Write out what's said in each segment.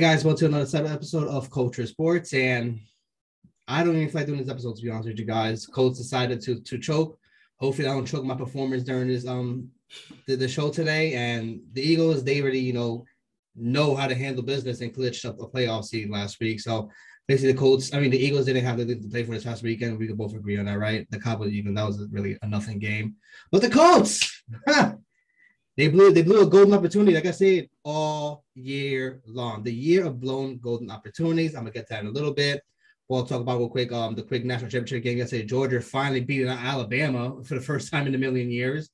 Hey guys, welcome to another episode of Culture Sports, and I don't even feel like doing this episode, to be honest with you guys. Colts decided to choke. Hopefully, I don't choke my performance during this the show today. And the Eagles, they already know how to handle business and glitched up a playoff seed last week. So basically, the Eagles didn't have anything to play for this past weekend. We could both agree on that, right? The Cowboys, even that was really a nothing game. But the Colts, they blew a golden opportunity. Like I said, all year long, the year of blown golden opportunities. I'm gonna get to that in a little bit. We'll talk about real quick the quick national championship game. I say Georgia finally beating Alabama for the first time in a million years.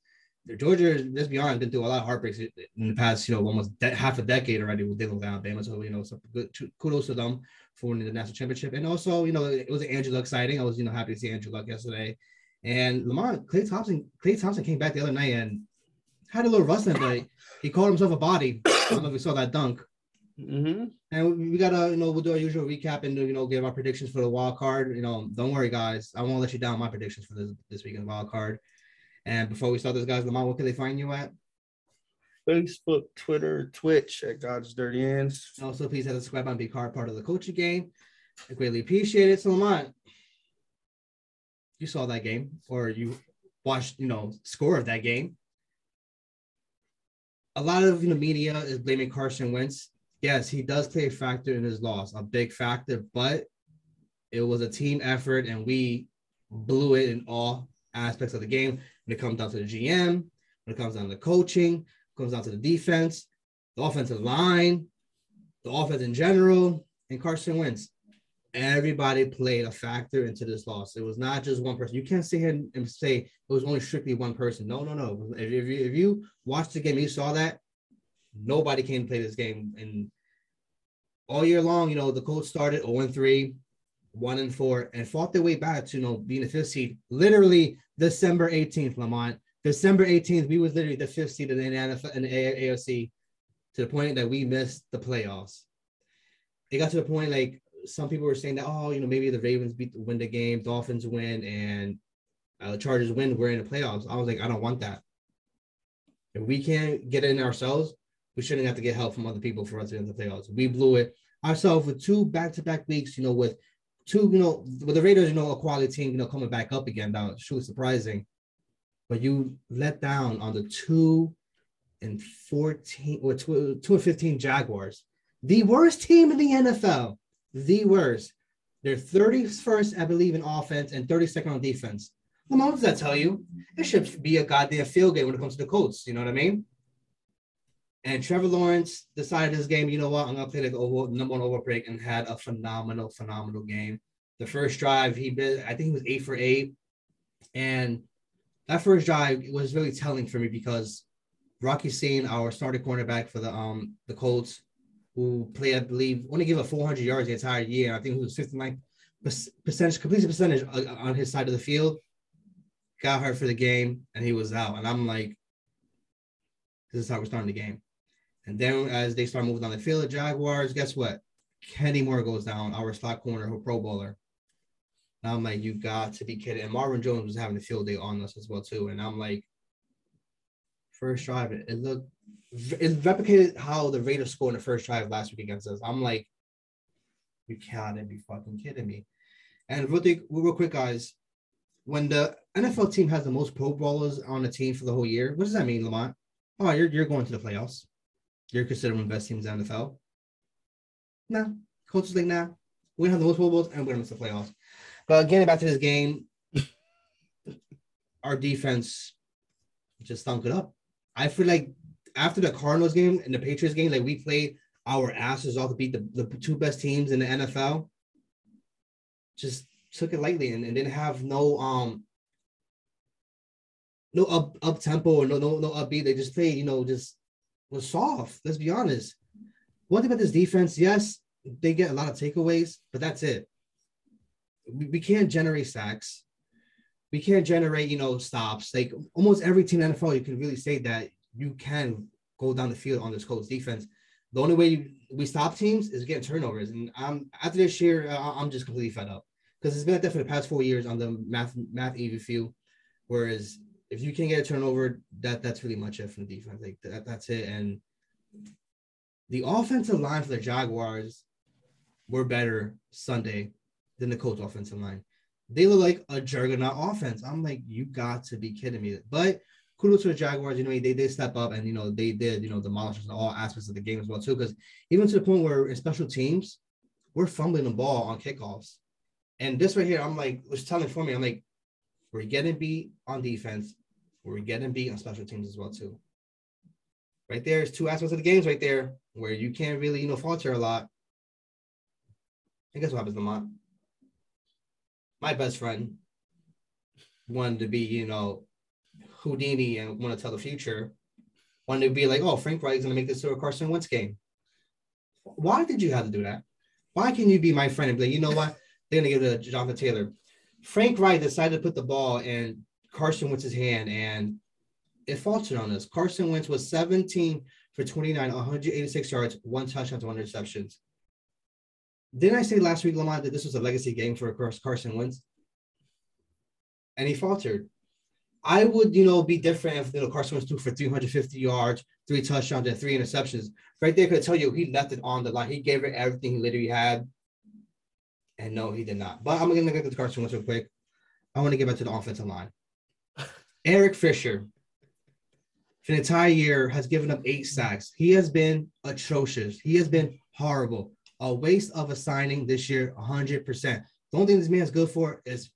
Georgia, let's be honest, has been through a lot of heartbreaks in the past, almost half a decade already with dealing with Alabama. So, so good, kudos to them for winning the national championship. And also, it was an Andrew Luck sighting. I was, happy to see Andrew Luck yesterday. And Lamar, Clay Thompson came back the other night and had a little rustling, but he called himself a body. I don't know if you saw that dunk. Mm-hmm. And we gotta, we'll do our usual recap and give our predictions for the wild card. Don't worry, guys, I won't let you down. My predictions for this weekend wild card. And before we start this, guys, Lamar, what can they find you at? Facebook, Twitter, Twitch at God's Dirty Hands. Also, please hit subscribe and be part of the coaching game. I greatly appreciate it. So, Lamar, you saw that game, or you watched, score of that game. A lot of media is blaming Carson Wentz. Yes, he does play a factor in his loss, a big factor, but it was a team effort, and we blew it in all aspects of the game. When it comes down to the GM, when it comes down to the coaching, it comes down to the defense, the offensive line, the offense in general, and Carson Wentz. Everybody played a factor into this loss. It was not just one person. You can't sit here and say it was only strictly one person. No. If you watched the game, you saw that nobody came to play this game. And all year long, the Colts started 0-3, 1-4, and fought their way back to being the fifth seed. Literally December 18th, Lamont. December 18th, we was literally the fifth seed in the AFC, to the point that we missed the playoffs. It got to the point like, some people were saying that, maybe the Ravens win the game, Dolphins win, and the Chargers win, we're in the playoffs. I was like, I don't want that. If we can't get in ourselves, we shouldn't have to get help from other people for us to get in the playoffs. We blew it ourselves with two back-to-back weeks, with the Raiders, a quality team, coming back up again. That was truly surprising. But you let down on the 2-14 or 2-15 Jaguars, the worst team in the NFL. The worst. They're 31st, I believe, in offense and 32nd on defense. Lamar, what does that tell you? It should be a goddamn field game when it comes to the Colts. You know what I mean? And Trevor Lawrence decided this game, I'm going to play the number one overall pick, and had a phenomenal, phenomenal game. The first drive, I think he was 8 for 8. And that first drive was really telling for me because Rocky Sin, our starting cornerback for the Colts, who played, I believe, only gave up 400 yards the entire year. I think it was 59% completion percentage on his side of the field. Got hurt for the game, and he was out. And I'm like, this is how we're starting the game. And then as they start moving down the field, the Jaguars, guess what? Kenny Moore goes down, our slot corner, who Pro Bowler. And I'm like, you got to be kidding. And Marvin Jones was having a field day on us as well, too. And I'm like, first drive, it replicated how the Raiders scored in the first drive last week against us. I'm like, you can't be fucking kidding me. And real quick, guys, when the NFL team has the most Pro Bowlers on the team for the whole year, what does that mean, Lamont? Oh, you're going to the playoffs. You're considered one of the best teams in the NFL. Nah. Coach is like, nah. We're going to have the most Pro Bowlers, and we're going to miss the playoffs. But getting back to this game, our defense just stunk it up. I feel like after the Cardinals game and the Patriots game, like we played our asses off to beat the two best teams in the NFL. Just took it lightly and didn't have no up tempo or no upbeat. They just played, just was soft. Let's be honest. One thing about this defense, yes, they get a lot of takeaways, but that's it. We can't generate sacks. We can't generate, stops. Like almost every team in the NFL, you can really say that you can go down the field on this Colts defense. The only way we stop teams is getting turnovers. And after this year, I'm just completely fed up because it's been like that for the past 4 years on the math even field. Whereas if you can get a turnover, that's really much it from the defense. Like that's it. And The offensive line for the Jaguars were better Sunday than the Colts offensive line. They look like a juggernaut offense. I'm like, you got to be kidding me. But kudos to the Jaguars. You know, they did step up and, you know, they did, you know, demolish all aspects of the game as well, too. Because even to the point where in special teams, we're fumbling the ball on kickoffs. And this right here, I'm like, it was telling for me. I'm like, we're getting beat on defense. We're getting beat on special teams as well, too. Right there is two aspects of the games right there where you can't really, you know, falter a lot. And guess what happens, Lamont? My best friend wanted to be, you know, Houdini and want to tell the future. Wanted to be like, oh, Frank Reich is going to make this to a Carson Wentz game. Why did you have to do that? Why can you be my friend and be like, you know what? They're going to give it to Jonathan Taylor. Frank Reich decided to put the ball in Carson Wentz's hand, and it faltered on us. Carson Wentz was 17 for 29, 186 yards, one touchdown to one interception. Didn't I say last week, Lamont, that this was a legacy game for Carson Wentz? And he faltered. I would, you know, be different if, you know, Carson Wentz threw for 350 yards, three touchdowns, and three interceptions. Right there, I could tell you he left it on the line. He gave it everything he literally had. And no, he did not. But I'm going to get to Carson Wentz real quick. I want to get back to the offensive line. Eric Fisher, for the entire year, has given up 8 sacks. He has been atrocious. He has been horrible. A waste of a signing this year, 100%. The only thing this man is good for is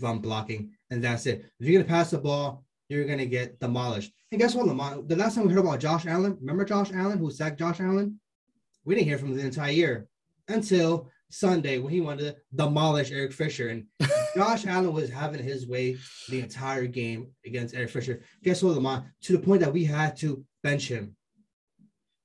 run blocking, and that's it. If you're going to pass the ball, you're going to get demolished. And guess what, Lamont? The last time we heard about Josh Allen, remember Josh Allen, who sacked Josh Allen? We didn't hear from him the entire year until Sunday when he wanted to demolish Eric Fisher. And Josh Allen was having his way the entire game against Eric Fisher. Guess what, Lamont? To the point that we had to bench him.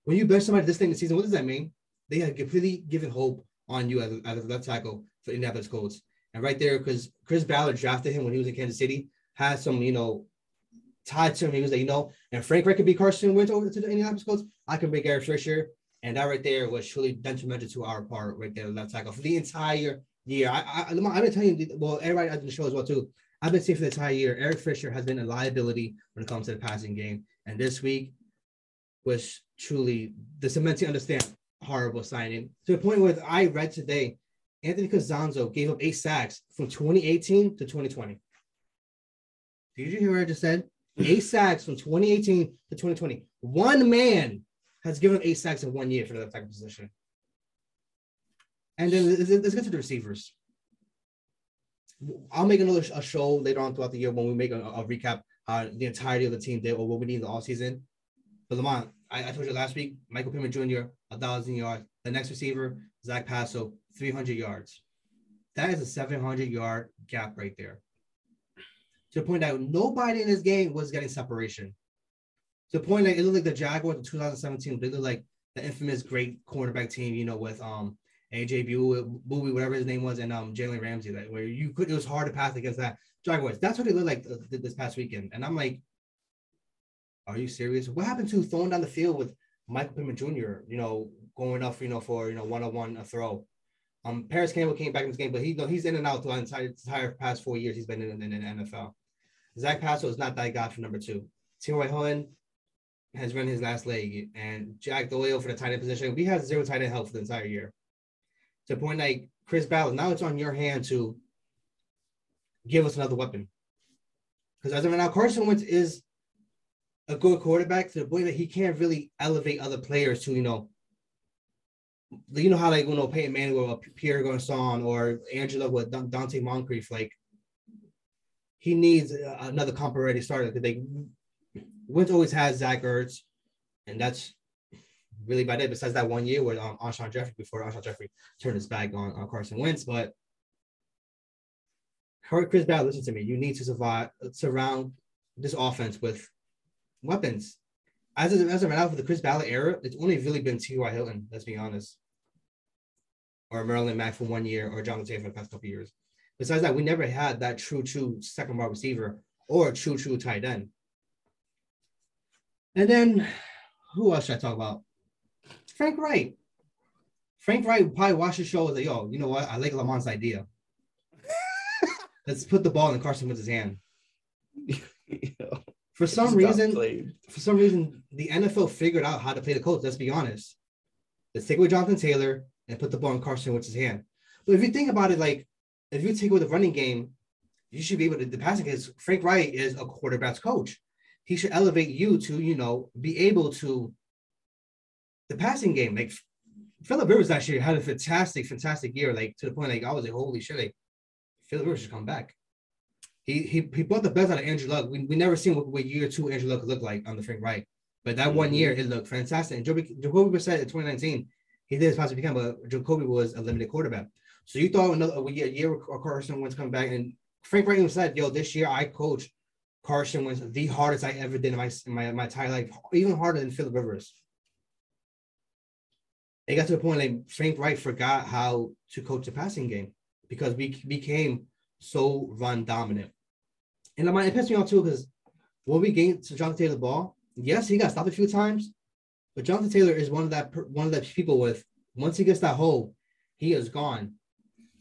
When you bench somebody this thing this season, what does that mean? They have completely given hope on you as a left tackle for Indianapolis Colts. And right there, because Chris Ballard drafted him when he was in Kansas City, had some, you know, tied to him. He was like, you know, and Frank Reich could be Carson Wentz over to the Indianapolis Colts. I can make Eric Fisher. And that right there was truly detrimental to our part right there, left tackle, for the entire year. I've been telling you, well, everybody on the show as well, too. I've been saying for the entire year, Eric Fisher has been a liability when it comes to the passing game. And this week was truly the cementing understand. Horrible signing to the point where I read today Anthony Costanzo gave up 8 sacks from 2018 to 2020. Did you hear what I just said? 8 sacks from 2018 to 2020. One man has given up 8 sacks in 1 year for the tackle position. And then let's get to the receivers. I'll make another show later on throughout the year when we make a recap the entirety of the team did or what we need in the offseason. But Lamont, I told you last week, Michael Pittman Jr., 1,000 yards. The next receiver, Zach Passo, 300 yards. That is a 700-yard gap right there. To the point that nobody in this game was getting separation. To the point that it looked like the Jaguars in 2017, they looked like the infamous great cornerback team, you know, with A.J. Bowie, whatever his name was, and Jalen Ramsey, that where you could, it was hard to pass against that Jaguars. That's what they looked like this past weekend. And I'm like, are you serious? What happened to throwing down the field with Michael Pittman Jr., you know, going up, you know, for, you know, one-on-one a throw? Paris Campbell came back in this game, but he, you know, he's in and out throughout the entire past 4 years he's been in the NFL. Zach Passo is not that guy for number 2. T.Y. Hilton has run his last leg, and Jack Doyle for the tight end position. We had 0 tight end help for the entire year. To the point like Chris Ballard, now it's on your hand to give us another weapon. Because as of right now, Carson Wentz is a good quarterback to the point that he can't really elevate other players to, you know how like, you know, Peyton Manning or Pierre Garçon or Andrew Luck with Dante Moncrief, like he needs another comparable starter. They Wentz always has Zach Ertz, and that's really about it. Besides that 1 year with Alshon Jeffery before Alshon Jeffery turned his back on Carson Wentz, but Chris Ballard, listen to me. You need to surround this offense with weapons. As of right now, for the Chris Ballard era, it's only really been T.Y. Hilton, let's be honest, or Marlon Mack for 1 year, or Jonathan Taylor for the past couple of years. Besides that, we never had that true second wide receiver or a true tight end. And then, who else should I talk about? Frank Reich. Frank Reich probably watched the show and was like, yo, you know what? I like Lamont's idea. Let's put the ball in Carson Wentz's hand. Yeah. For some reason, the NFL figured out how to play the Colts. Let's be honest. let's take away Jonathan Taylor and put the ball in Carson Wentz's hand. But if you think about it, like, if you take away the running game, you should be able to, the passing is, Frank Reich is a quarterback's coach. He should elevate you to, you know, be able to the passing game. Like, Phillip Rivers actually had a fantastic year, like, to the point, like, I was like, holy shit, like, Phillip Rivers should come back. He brought the best out of Andrew Luck. We never seen what year two Andrew Luck looked like on the Frank Reich. But that 1 year, it looked fantastic. And Jacoby said in 2019, he did as possibly become, but Jacoby was a limited quarterback. So you thought another year or Carson Wentz come back, and Frank Reich said, yo, this year I coached Carson Wentz the hardest I ever did in my entire life, even harder than Phillip Rivers. It got to the point like Frank Reich forgot how to coach the passing game because we became so run dominant. And it pissed me off too because when we gained to Jonathan Taylor the ball, yes, he got stopped a few times, but Jonathan Taylor is one of the people with, once he gets that hole, he is gone.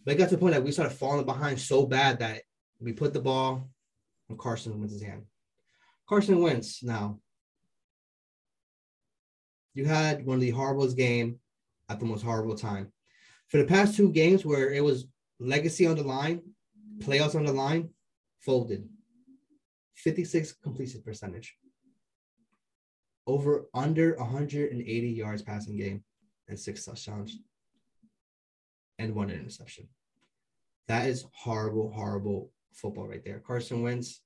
But it got to the point that we started falling behind so bad that we put the ball in Carson Wentz's hand. Carson Wentz now. You had one of the horriblest games at the most horrible time. For the past two games where it was legacy on the line, playoffs on the line, folded. 56 completion percentage. Over under 180 yards passing game and 6 touchdowns. And 1 interception. That is horrible, horrible football right there. Carson Wentz,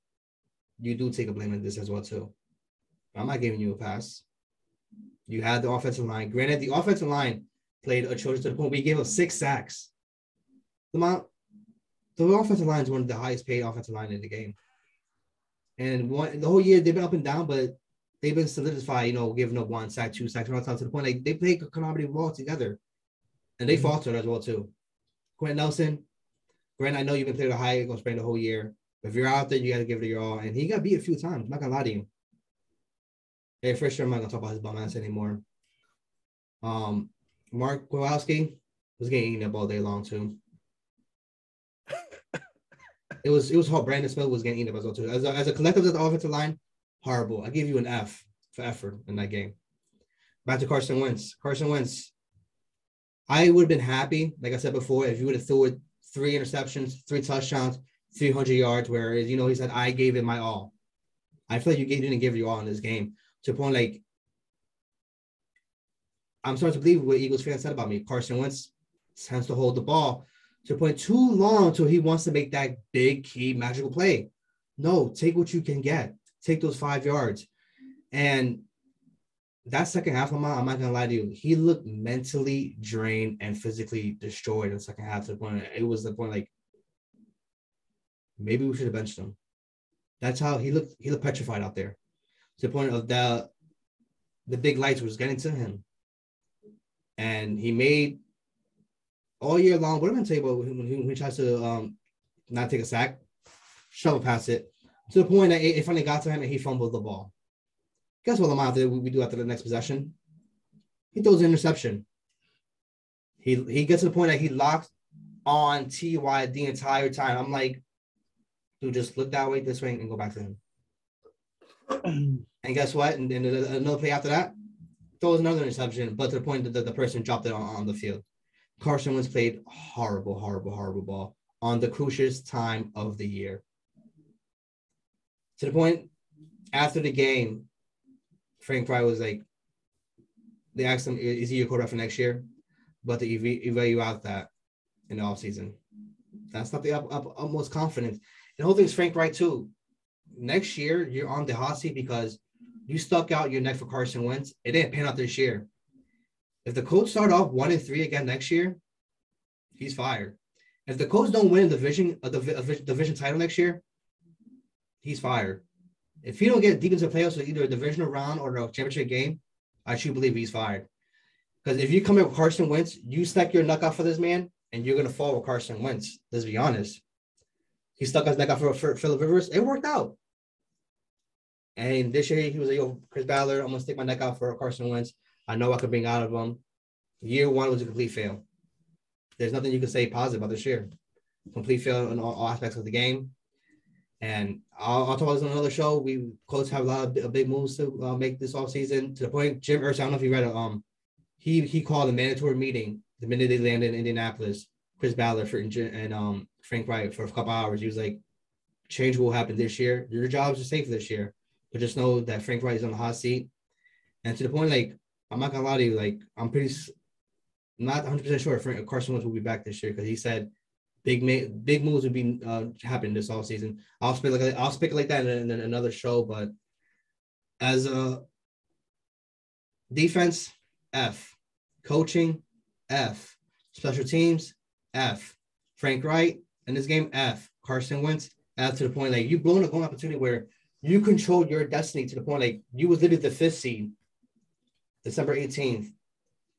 you do take a blame in this as well too. I'm not giving you a pass. You had the offensive line. Granted, the offensive line played atrocious to the point we gave up 6 sacks. The offensive line is one of the highest paid offensive line in the game. And the whole year they've been up and down, but they've been solidified, you know, giving up 1 sack, 2 sacks, all time to the point like they play collaborative ball together. And they faltered as well too. Quentin Nelson, Grant, I know you've been playing with high ankle sprain the whole year. But if you're out there, you got to give it your all. And he got beat a few times. I'm not gonna lie to you. Hey, for sure, I'm not gonna talk about his bum ass anymore. Mark Kowalski was getting eaten up all day long too. It was how Brandon Smith was getting eaten up as well too. As a collective at the offensive line, horrible. I give you an F for effort in that game. Back to Carson Wentz. Carson Wentz. I would have been happy, like I said before, if you would have thrown 3 interceptions, 3 touchdowns, 300 yards, whereas, you know, he said, I gave it my all. I feel like you didn't give your all in this game. To the point, like, I'm starting to believe what Eagles fans said about me. Carson Wentz tends to hold the ball to the point too long until he wants to make that big, key, magical play. No, take what you can get. Take those 5 yards. And that second half of I'm not gonna lie to you, he looked mentally drained and physically destroyed in the second half. To the point, it was the point like maybe we should have benched him. That's how he looked. He looked petrified out there. To the point of the big lights was getting to him, and he made all year long. What I'm gonna tell you about when he tries to not take a sack, shovel past it to the point that it finally got to him and he fumbled the ball. Guess what Lamar did? We do after the next possession. He throws an interception. He gets to the point that he locked on T.Y. the entire time. I'm like, dude, just look that way, this way, and go back to him. And guess what? And then another play after that, throws another interception, but to the point that the person dropped it on the field. Carson Wentz played horrible, horrible, horrible ball on the crucial time of the year. To the point, after the game, Frank Reich was like, they asked him, is he your quarterback for next year? But they evaluate that in the offseason. That's not the utmost confidence. And the whole thing is Frank Reich, too. Next year, you're on the hot seat because you stuck out your neck for Carson Wentz. It didn't pan out this year. If the Colts start off 1-3 again next year, he's fired. If the Colts don't win the division title next year, he's fired. If he don't get deep into the playoffs with either a divisional round or a championship game, I truly believe he's fired. Because if you come in with Carson Wentz, you stuck your neck out for this man, and you're going to fall with Carson Wentz. Let's be honest. He stuck his neck out for Phillip Rivers. It worked out. And this year, he was like, yo, Chris Ballard, I'm going to stick my neck out for Carson Wentz. I know I could bring out of him. Year one was a complete fail. There's nothing you can say positive about this year. Complete fail in all aspects of the game. And I'll talk about this on another show. We Colts have a lot of big moves to make this offseason. To the point, Jim Irsay, I don't know if you read he called a mandatory meeting the minute they landed in Indianapolis, Chris Ballard and Frank Reich for a couple hours. He was like, change will happen this year. Your jobs are safe this year. But just know that Frank Reich is on the hot seat. And to the point, like, I'm not going to lie to you, like, I'm pretty not 100% sure if Carson Wentz will be back this year because he said big moves would be happening this offseason. I'll speculate that in another show, but as a defense, F. Coaching, F. Special teams, F. Frank Reich in this game, F. Carson Wentz, F. To the point, like, you blown a goal opportunity where you controlled your destiny to the point, like, you was literally the 5th seed, December 18th.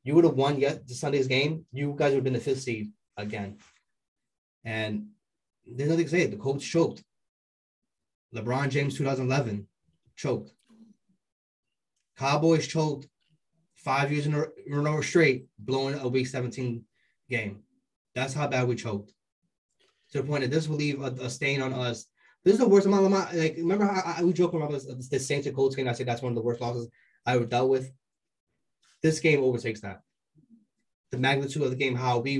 You would have won the Sunday's game. You guys would have been the 5th seed again. And there's nothing to say. The Colts choked. LeBron James 2011 choked. Cowboys choked 5 years in a row straight, blowing a Week 17 game. That's how bad we choked. To the point that this will leave a stain on us. This is the worst amount of my, like, remember how we joke about this Saints and Colts game? I said that's one of the worst losses I ever dealt with. This game overtakes that. The magnitude of the game, how we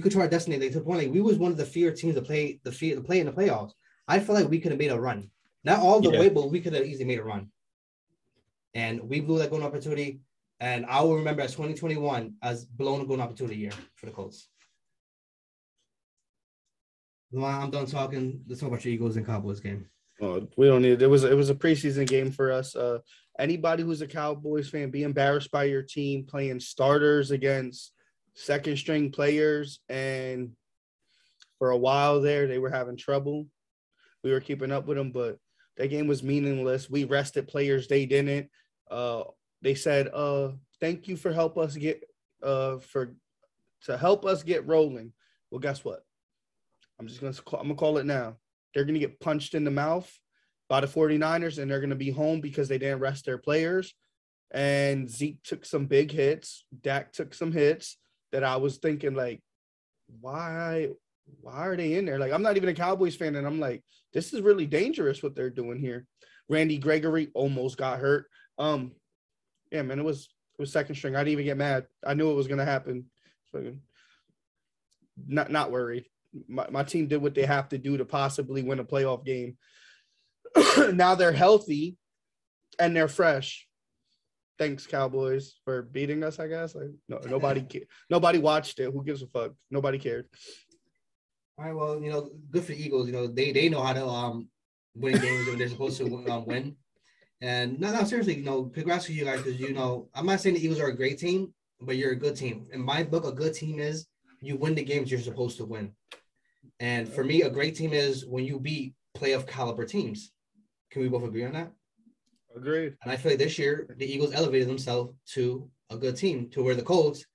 could try our destiny. Like, to the point, like, we was one of the fear teams to play in the playoffs. I feel like we could have made a run. Not all the way, but we could have easily made a run. And we blew that golden opportunity. And I will remember as 2021 as blown a golden opportunity year for the Colts. I'm done talking. Let's talk about your Eagles and Cowboys game. Oh, we don't need it. It was a preseason game for us. Anybody who's a Cowboys fan, be embarrassed by your team playing starters against second string players. And for a while there, they were having trouble. We were keeping up with them, but that game was meaningless. We rested players. They didn't. They said, thank you for help us get rolling. Well, guess what? I'm going to call it now. They're going to get punched in the mouth by the 49ers, and they're going to be home because they didn't rest their players. And Zeke took some big hits. Dak took some hits that I was thinking, like, why are they in there? Like, I'm not even a Cowboys fan, and I'm like, this is really dangerous what they're doing here. Randy Gregory almost got hurt. Yeah, man, it was second string. I didn't even get mad. I knew it was going to happen. So, not worried. My team did what they have to do to possibly win a playoff game. Now they're healthy and they're fresh. Thanks, Cowboys, for beating us, I guess. Like, nobody watched it. Who gives a fuck? Nobody cared. All right, well, good for the Eagles. They know how to win games when they're supposed to win. And no, seriously, congrats to you guys because, I'm not saying the Eagles are a great team, but you're a good team. In my book, a good team is you win the games you're supposed to win. And for me, a great team is when you beat playoff caliber teams. Can we both agree on that? Agreed. And I feel like this year, the Eagles elevated themselves to a good team, to where the Colts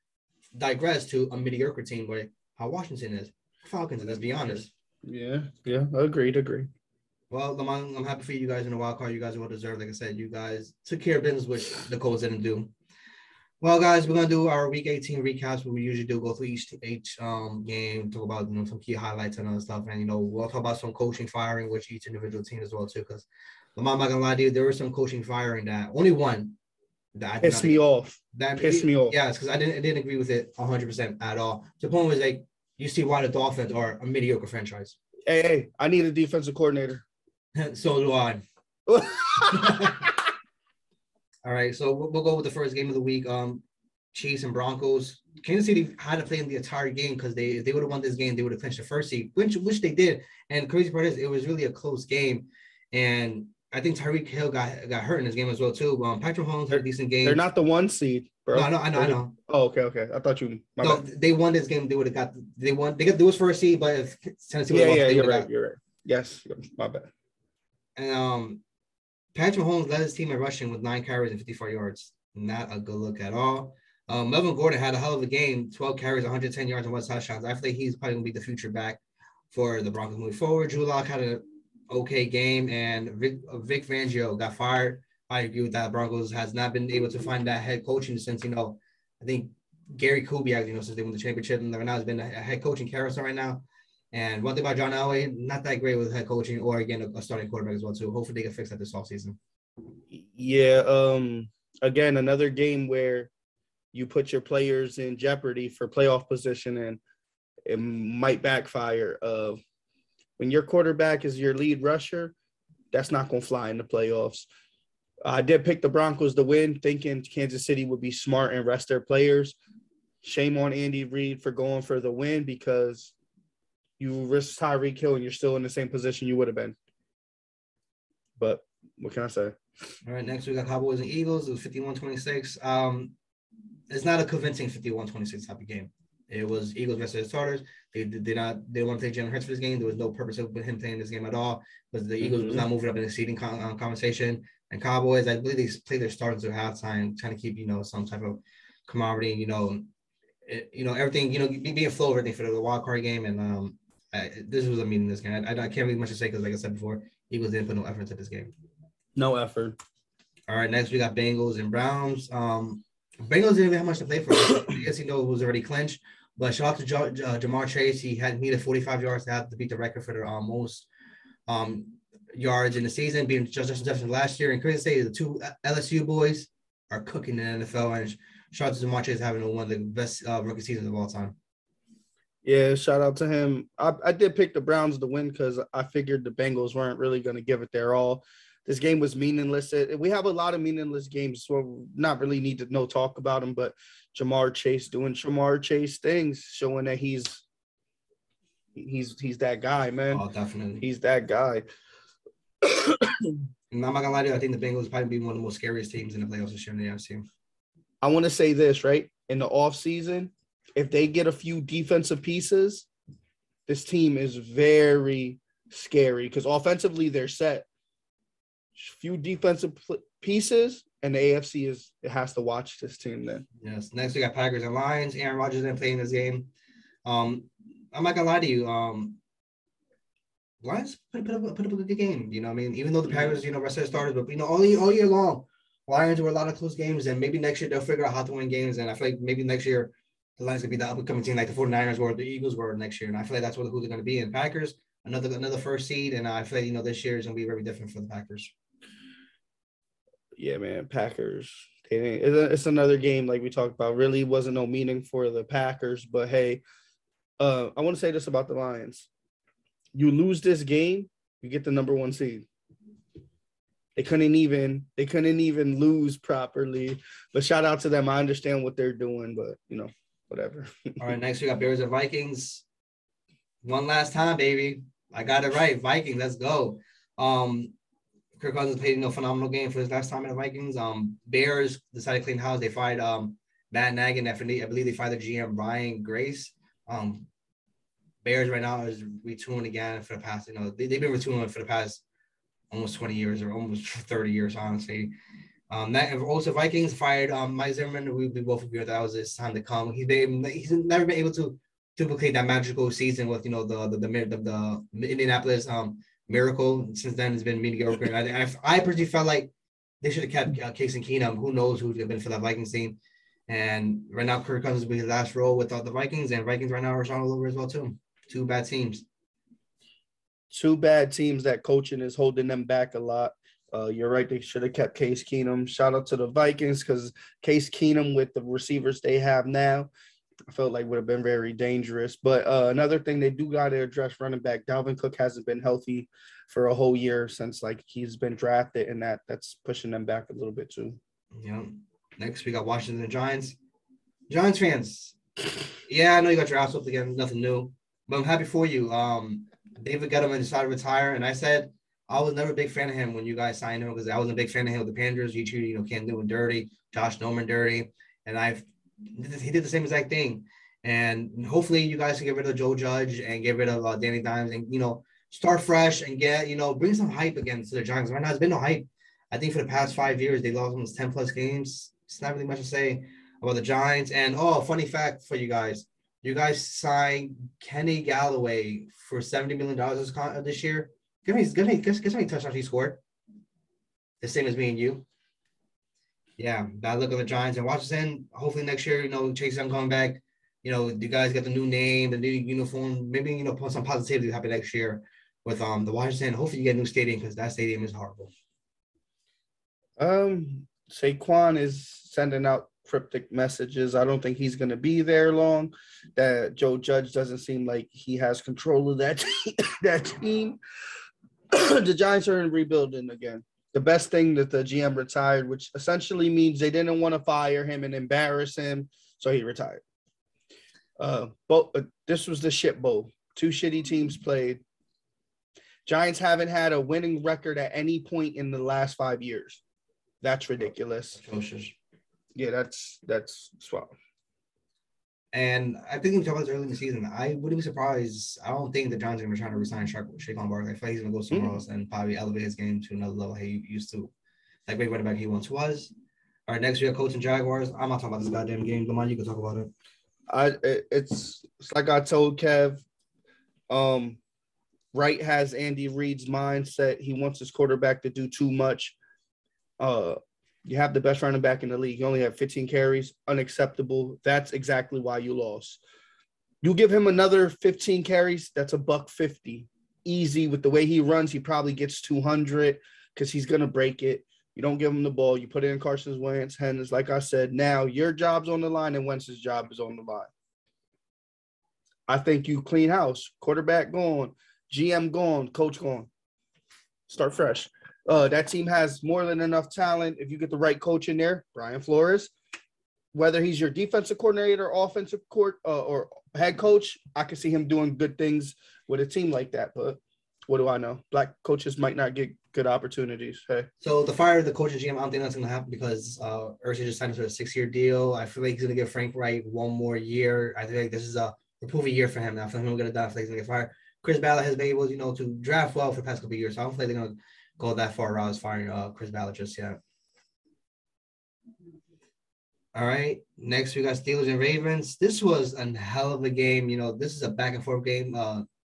digress to a mediocre team, where how Washington is, Falcons, and let's be honest. Yeah, agreed. Well, Lamar, I'm happy for you guys in the wild card. You guys well deserved. Like I said, you guys took care of business, which the Colts didn't do. Well, guys, we're going to do our Week 18 recaps, what we usually do, go through each game, talk about, some key highlights and other stuff. And, we'll talk about some coaching firing, which each individual team as well, too, because Lamar, I'm not going to lie to you, there was some coaching firing that only one that pissed me off. Yes, because I didn't agree with it 100% at all. The point was, like, you see why the Dolphins are a mediocre franchise. Hey, I need a defensive coordinator. So do I. All right, so we'll go with the first game of the week. Chiefs and Broncos. Kansas City had to play in the entire game because if they would have won this game, they would have clinched the first seed, which they did. And the crazy part is it was really a close game. And I think Tyreek Hill got hurt in this game as well, too. Patrick Mahomes had a decent game. They're not the one seed, bro. No, I know. Oh, okay. I thought you – No, they won this game. They would have got – they won – they was first seed, but if Tennessee would have won – you're right. Yes, my bad. And Patrick Mahomes led his team in rushing with 9 carries and 54 yards. Not a good look at all. Melvin Gordon had a hell of a game, 12 carries, 110 yards, and 1 touchdown. I feel like he's probably going to be the future back for the Broncos moving forward. Drew Lock had an okay game, and Vic Fangio got fired. I agree with that. Broncos has not been able to find that head coaching since, I think Gary Kubiak, since they won the championship, and right now has been a head coaching carousel right now. And one thing about John Elway, not that great with head coaching or, again, a starting quarterback as well, too. Hopefully they can fix that this offseason. Yeah. Again, another game where you put your players in jeopardy for playoff position, and it might backfire. When your quarterback is your lead rusher, that's not going to fly in the playoffs. I did pick the Broncos to win, thinking Kansas City would be smart and rest their players. Shame on Andy Reid for going for the win, because you risk Tyreek Hill and you're still in the same position you would have been. But what can I say? All right, next we got Cowboys and Eagles. It was 51-26. It's not a convincing 51-26 type of game. It was Eagles versus the starters. They did not. They want to take Jalen Hurts for this game. There was no purpose of him playing this game at all, because the Eagles was not moving up in the seeding conversation. And Cowboys, I believe they played their starters at halftime, trying to keep some type of camaraderie. Everything. Be a flow of everything for the wild card game. And this was a meaningless game. I can't really much to say, because like I said before, Eagles didn't put no effort into this game. No effort. All right, next we got Bengals and Browns. Bengals didn't even have much to play for. I guess it was already clinched. But shout out to Ja'Marr Chase. He needed 45 yards to have to beat the record for the most yards in the season, beating Justin Jefferson last year. And crazy to say, the two LSU boys are cooking in the NFL. And shout out to Ja'Marr Chase having one of the best rookie seasons of all time. Yeah, shout out to him. I did pick the Browns to win, because I figured the Bengals weren't really going to give it their all. This game was meaningless. We have a lot of meaningless games, so we not really need to talk about them, but Ja'Marr Chase doing Ja'Marr Chase things, showing that he's that guy, man. Oh, definitely. He's that guy. I'm not going to lie to you. I think the Bengals probably be one of the most scariest teams in the playoffs this year in the NFC. I want to say this, right? In the offseason, if they get a few defensive pieces, this team is very scary, because offensively they're set. Few defensive pieces, and the AFC has to watch this team then. Yes. Next, we got Packers and Lions. Aaron Rodgers didn't play in this game. I'm not going to lie to you. Lions put up a good game, Even though the Packers, rest of their starters, but, all year long, Lions were a lot of close games, and maybe next year they'll figure out how to win games, and I feel like maybe next year the Lions could be the up-and-coming team like the 49ers were, the Eagles were next year, and I feel like that's who they're going to be. And Packers, another first seed, and I feel like, this year is going to be very different for the Packers. Yeah, man, Packers. It's another game like we talked about. Really wasn't no meaning for the Packers, but, hey, I want to say this about the Lions. You lose this game, you get the number 1 seed. They couldn't even lose properly, but shout out to them. I understand what they're doing, but, whatever. All right, next we got Bears and Vikings. One last time, baby. I got it right. Vikings, let's go. Kirk Cousins played a phenomenal game for his last time in the Vikings. Bears decided to clean the house. They fired Matt Nagy, and I believe they fired the GM, Brian Grace. Bears right now is retooling again for the past, they've been retooling for the past almost 20 years or almost 30 years, honestly. Also Vikings fired Mike Zimmerman. We both agree that was his time to come. He's never been able to duplicate that magical season with, the Indianapolis miracle. Since then, it's been mediocre. I personally felt like they should have kept Case Keenum. Who knows who would have been for that Vikings team. And right now, Kirk Cousins will be his last role without the Vikings. And Vikings right now are all over as well, too. Two bad teams. Two bad teams that coaching is holding them back a lot. You're right. They should have kept Case Keenum. Shout out to the Vikings, because Case Keenum with the receivers they have now, I felt like would have been very dangerous. But another thing they do got to address, running back. Dalvin Cook hasn't been healthy for a whole year since, he's been drafted, and that's pushing them back a little bit too. Yeah. Next, we got Washington and Giants. Giants fans, yeah, I know you got your ass up again. Nothing new. But I'm happy for you. David Gettleman decided to retire, and I said I was never a big fan of him when you guys signed him, because I wasn't a big fan of him with the Panthers. You treated, Cam Newton dirty, Josh Norman dirty, and he did the same exact thing. And hopefully you guys can get rid of Joe Judge and get rid of Danny Dimes and, start fresh and get, bring some hype again to the Giants. Right now, there's been no hype. I think for the past 5 years, they lost almost 10-plus games. It's not really much to say about the Giants. And, funny fact for you guys. You guys signed Kenny Galloway for $70 million this year. Guess how many touchdowns he scored? The same as me and you. Yeah, bad look on the Giants and Washington. Hopefully next year, Chase Young coming back. You guys get the new name, the new uniform. Maybe, put some positivity happen next year with the Washington. Hopefully you get a new stadium, because that stadium is horrible. Saquon is sending out cryptic messages. I don't think he's going to be there long. That Joe Judge doesn't seem like he has control of that that team. The Giants are in rebuilding again. The best thing that the GM retired, which essentially means they didn't want to fire him and embarrass him, so he retired. This was the shit bowl. Two shitty teams played. Giants haven't had a winning record at any point in the last 5 years. That's ridiculous. Yeah, that's swell. And I think we talked about this early in the season. I wouldn't be surprised. I don't think the Giants are going to try to resign Saquon Barkley. I feel like he's going to go somewhere else and probably elevate his game to another level he used to. Like great running back he once was. All right, next we have Colts and Jaguars. I'm not talking about this goddamn game. Lamar, you can talk about it. It's like I told Kev. Wright has Andy Reid's mindset. He wants his quarterback to do too much. You have the best running back in the league. You only have 15 carries. Unacceptable. That's exactly why you lost. You give him another 15 carries, that's $150. Easy. With the way he runs, he probably gets 200 because he's going to break it. You don't give him the ball. You put it in Carson Wentz hands. Like I said, now your job's on the line and Wentz's job is on the line. I think you clean house. Quarterback gone. GM gone. Coach gone. Start fresh. That team has more than enough talent. If you get the right coach in there, Brian Flores, whether he's your defensive coordinator, offensive or head coach, I can see him doing good things with a team like that. But what do I know? Black coaches might not get good opportunities. Hey. So the fire of the coach and GM, I don't think that's going to happen because Ursa just signed for a 6-year deal. I feel like he's going to give Frank Reich one more year. I think like this is a prove a year for him now. I feel like we're going to die. I feel like he's going to get fired. Chris Ballard has been able, to draft well for the past couple of years. So I don't think they're going to go that far around as firing Chris Ballard just yet. All right. Next, we got Steelers and Ravens. This was a hell of a game. This is a back-and-forth game.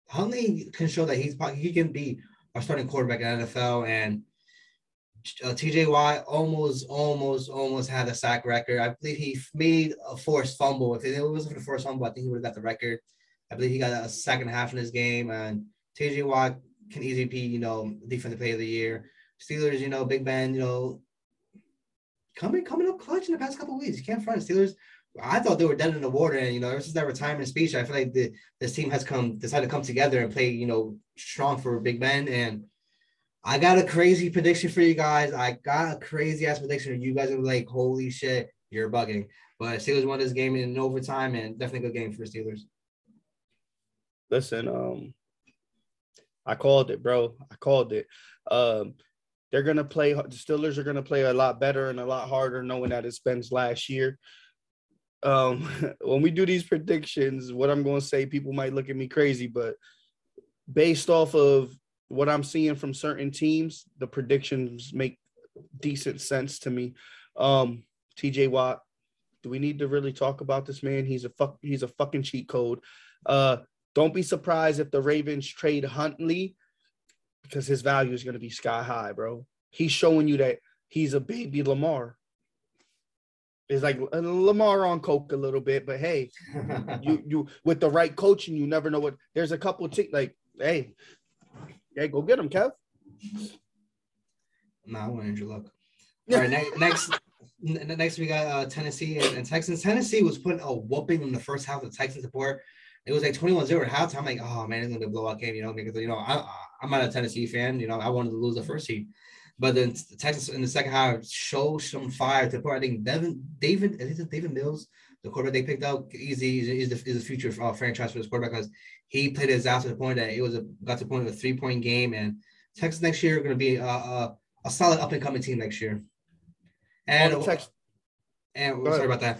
Huntley can show that he can be a starting quarterback in the NFL, and TJY almost had a sack record. I believe he made a forced fumble. If it wasn't for the forced fumble, I think he would have got the record. I believe he got a sack and a half in this game, and TJY can easily be, defensive player of the year. Steelers, Big Ben, coming up clutch in the past couple of weeks. You can't front Steelers. I thought they were dead in the water, and ever since that retirement speech, I feel like this team has decided to come together and play, strong for Big Ben. And I got a crazy prediction for you guys. I got a crazy ass prediction. You guys are like, holy shit, you're bugging. But Steelers won this game in overtime, and definitely a good game for the Steelers. Listen, I called it, bro. I called it. They're going to play – the Steelers are going to play a lot better and a lot harder knowing that it's Ben's last year. When we do these predictions, what I'm going to say, people might look at me crazy, but based off of what I'm seeing from certain teams, the predictions make decent sense to me. TJ Watt, do we need to really talk about this man? He's a fucking cheat code. Don't be surprised if the Ravens trade Huntley because his value is going to be sky high, bro. He's showing you that he's a baby Lamar. It's like Lamar on coke a little bit, but hey, you with the right coaching, you never know what. There's a couple hey, go get him, Kev. No, I want Andrew Luck. All right, next we got Tennessee and Texans. Tennessee was putting a whooping in the first half of the Texans support. It was like 21-0 at halftime. I'm like, oh man, it's gonna be a blowout game, because I'm not a Tennessee fan, I wanted to lose the first seed. But then the Texans in the second half showed some fire to the point. I think David Mills, the quarterback they picked up, is the future franchise for this quarterback because he played his ass to the point that it was got to the point of a 3-point game. And Texans next year are going to be a solid up and coming team next year. And sorry about that.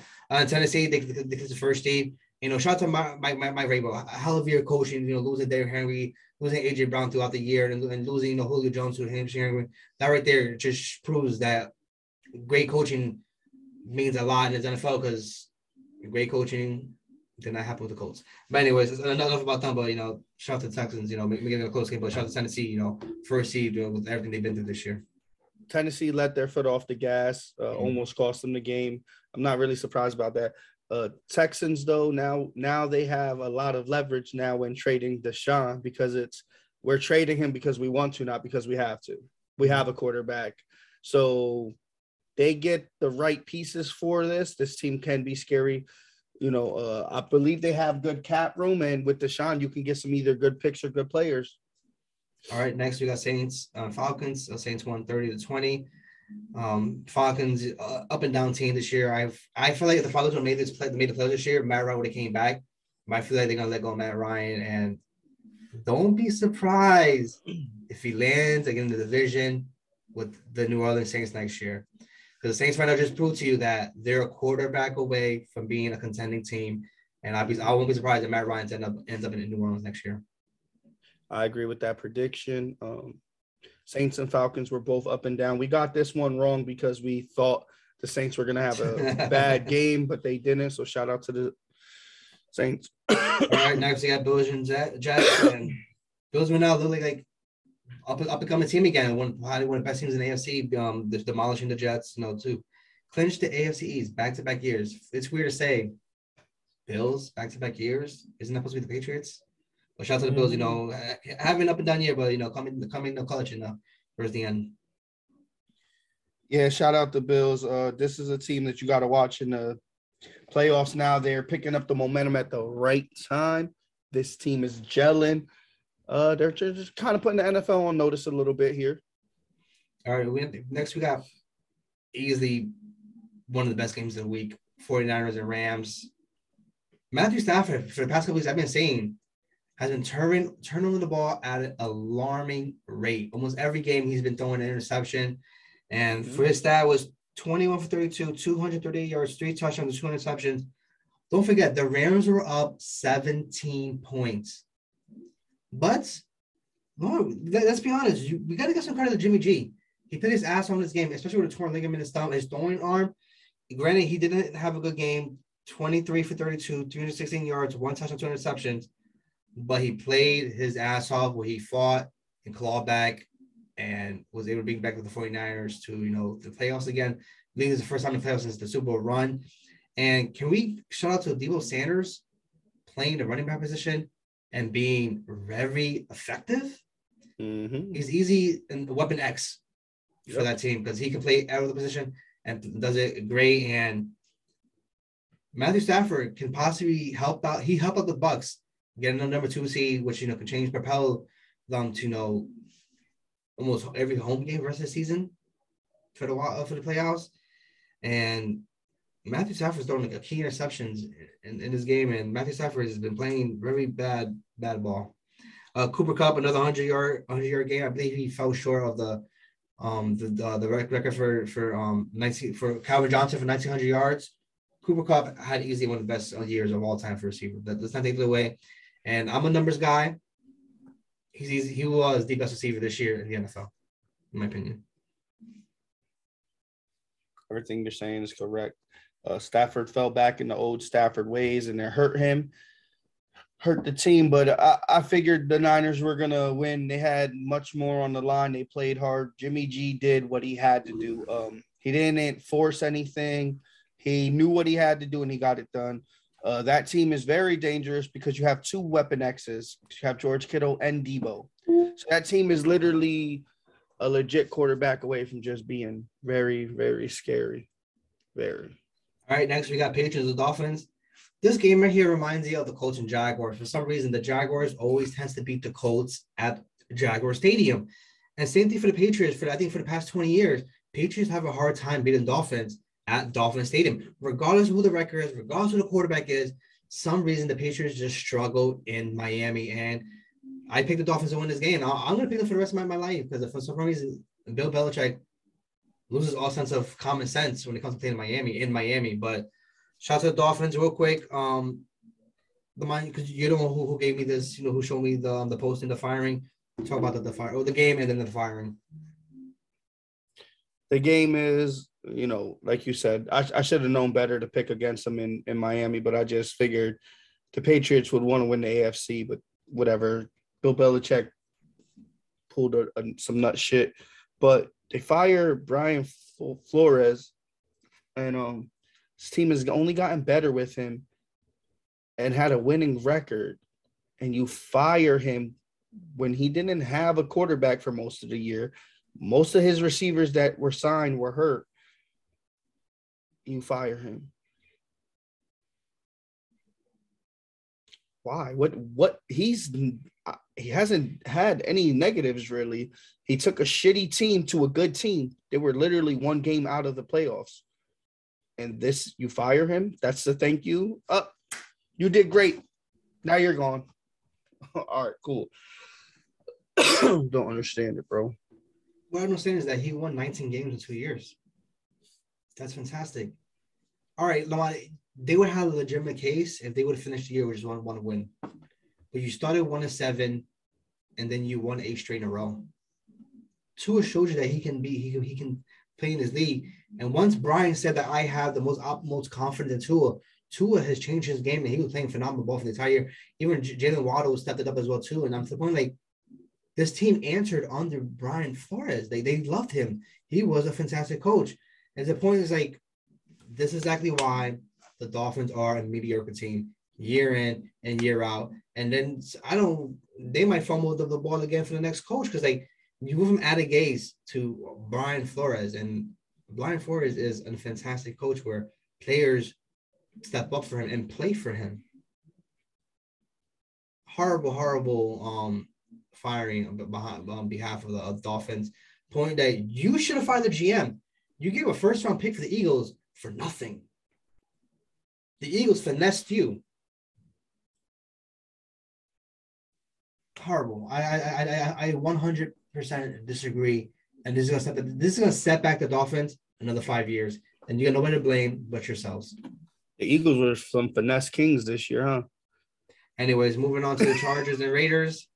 Tennessee, they get the first team. Shout out to my Rainbow. Hell of a year coaching. Losing Derrick Henry, losing AJ Brown throughout the year, and losing Julio Jones to hamstring. That right there just proves that great coaching means a lot in the NFL because great coaching did not happen with the Colts. But anyways, enough about them. But shout out to the Texans. Making it a close game. But shout out to Tennessee. First seed with everything they've been through this year. Tennessee let their foot off the gas. Almost cost them the game. I'm not really surprised about that. Texans, though, now they have a lot of leverage now when trading Deshaun because we're trading him because we want to, not because we have to. We have a quarterback. So they get the right pieces for this, this team can be scary. You know, I believe they have good cap room, and with Deshaun, you can get some either good picks or good players. All right, next we got Saints, Falcons. Saints won 30-20. Falcons up and down team this year. I feel like if the Falcons would have made this play, made the play this year, Matt Ryan would have came back. But I feel like they're gonna let go of Matt Ryan, and don't be surprised if he lands again in the division with the New Orleans Saints next year. Because the Saints right now just proved to you that they're a quarterback away from being a contending team. And I won't be surprised if Matt Ryan ends up in New Orleans next year. I agree with that prediction. Saints and Falcons were both up and down. We got this one wrong because we thought the Saints were going to have a bad game, but they didn't. So shout out to the Saints. All right, next we got Bills and Jets. And Bills were now literally like up and coming team again. One of the best teams in the AFC, demolishing the Jets, too. Clinched the AFC East back-to-back years. It's weird to say Bills back-to-back years. Isn't that supposed to be the Patriots? Well, shout out to the Bills, having an up and down year, but, coming to college, towards the end. Yeah, shout out the Bills. This is a team that you got to watch in the playoffs now. They're picking up the momentum at the right time. This team is gelling. They're just kind of putting the NFL on notice a little bit here. All right, next we got easily one of the best games of the week, 49ers and Rams. Matthew Stafford, for the past couple weeks, I've been saying, has been turning over the ball at an alarming rate. Almost every game he's been throwing an interception. And for his stat was 21 for 32, 238 yards, 3 touchdowns, 2 interceptions. Don't forget, the Rams were up 17 points. But, let's be honest, we got to get some credit to Jimmy G. He put his ass on this game, especially with a torn ligament in his thumb, his throwing arm. Granted, he didn't have a good game, 23 for 32, 316 yards, 1 touchdown, 2 interceptions. But he played his ass off where he fought and clawed back and was able to bring back with the 49ers to, the playoffs again. I think this is the first time in the playoffs since the Super Bowl run. And can we shout out to Debo Sanders playing the running back position and being very effective? Mm-hmm. He's easy and weapon X for that team because he can play out of the position and does it great. And Matthew Stafford can possibly help out. He helped out the Bucs getting a number 2 seed, which, can change, propel them to, almost every home game rest of the season for the playoffs. And Matthew Stafford's throwing key interceptions in this game, and Matthew Stafford has been playing very bad ball. Cooper Kupp, another 100-yard game. I believe he fell short of the record for Calvin Johnson for 1,900 yards. Cooper Kupp had easily one of the best years of all time for receiver. Let's not take it away. And I'm a numbers guy. He was the best receiver this year in the NFL, in my opinion. Everything you're saying is correct. Stafford fell back in the old Stafford ways, and it hurt him, hurt the team. But I figured the Niners were going to win. They had much more on the line. They played hard. Jimmy G did what he had to do. He didn't force anything. He knew what he had to do, and he got it done. That team is very dangerous because you have 2 weapon X's. You have George Kittle and Debo. So that team is literally a legit quarterback away from just being very, very scary. Very. All right, next we got Patriots and Dolphins. This game right here reminds you of the Colts and Jaguars. For some reason, the Jaguars always tends to beat the Colts at Jaguar Stadium. And same thing for the Patriots. For the past 20 years, Patriots have a hard time beating Dolphins at Dolphin Stadium. Regardless of who the record is, regardless of who the quarterback is, some reason the Patriots just struggle in Miami. And I picked the Dolphins to win this game. I'm going to pick them for the rest of my life because for some reason, Bill Belichick loses all sense of common sense when it comes to playing in Miami. But shout out to the Dolphins real quick. Because you don't know who gave me this, who showed me the post and the firing. Talk about the game and then the firing. The game is, like you said, I should have known better to pick against them in Miami, but I just figured the Patriots would want to win the AFC, but whatever. Bill Belichick pulled some nut shit, but they fire Brian Flores, and this team has only gotten better with him and had a winning record, and you fire him when he didn't have a quarterback for most of the year. Most of his receivers that were signed were hurt. you fire him. Why? What he hasn't had any negatives really. He took a shitty team to a good team. They were literally one game out of the playoffs. And this, you fire him. That's the thank you. Up. Oh, you did great. Now you're gone. All right, cool. Don't understand it, bro. What I don't understand is that he won 19 games in 2 years. That's fantastic. All right, Lamar, they would have a legitimate case if they would have finished the year with just one win. But you started 1-7, and then you won 8 straight in a row. Tua showed you that he can play in his league. And once Brian said that I have the most confident in Tua has changed his game, and he was playing phenomenal ball for the entire year. Even Jalen Waddle stepped it up as well too. And I'm to the point like this team answered under Brian Flores. They loved him. He was a fantastic coach. And the point is like this is exactly why the Dolphins are a mediocre team year in and year out. And then they might fumble the ball again for the next coach because like you move him out of gaze to Brian Flores, and Brian Flores is a fantastic coach where players step up for him and play for him. Horrible firing on behalf of the Dolphins. Point that you should have fired the GM. You gave a first-round pick for the Eagles for nothing. The Eagles finessed you. Horrible. I 100% disagree. And this is gonna set back the Dolphins another 5 years. And you got nobody to blame but yourselves. The Eagles were some finesse kings this year, huh? Anyways, moving on to the Chargers and Raiders.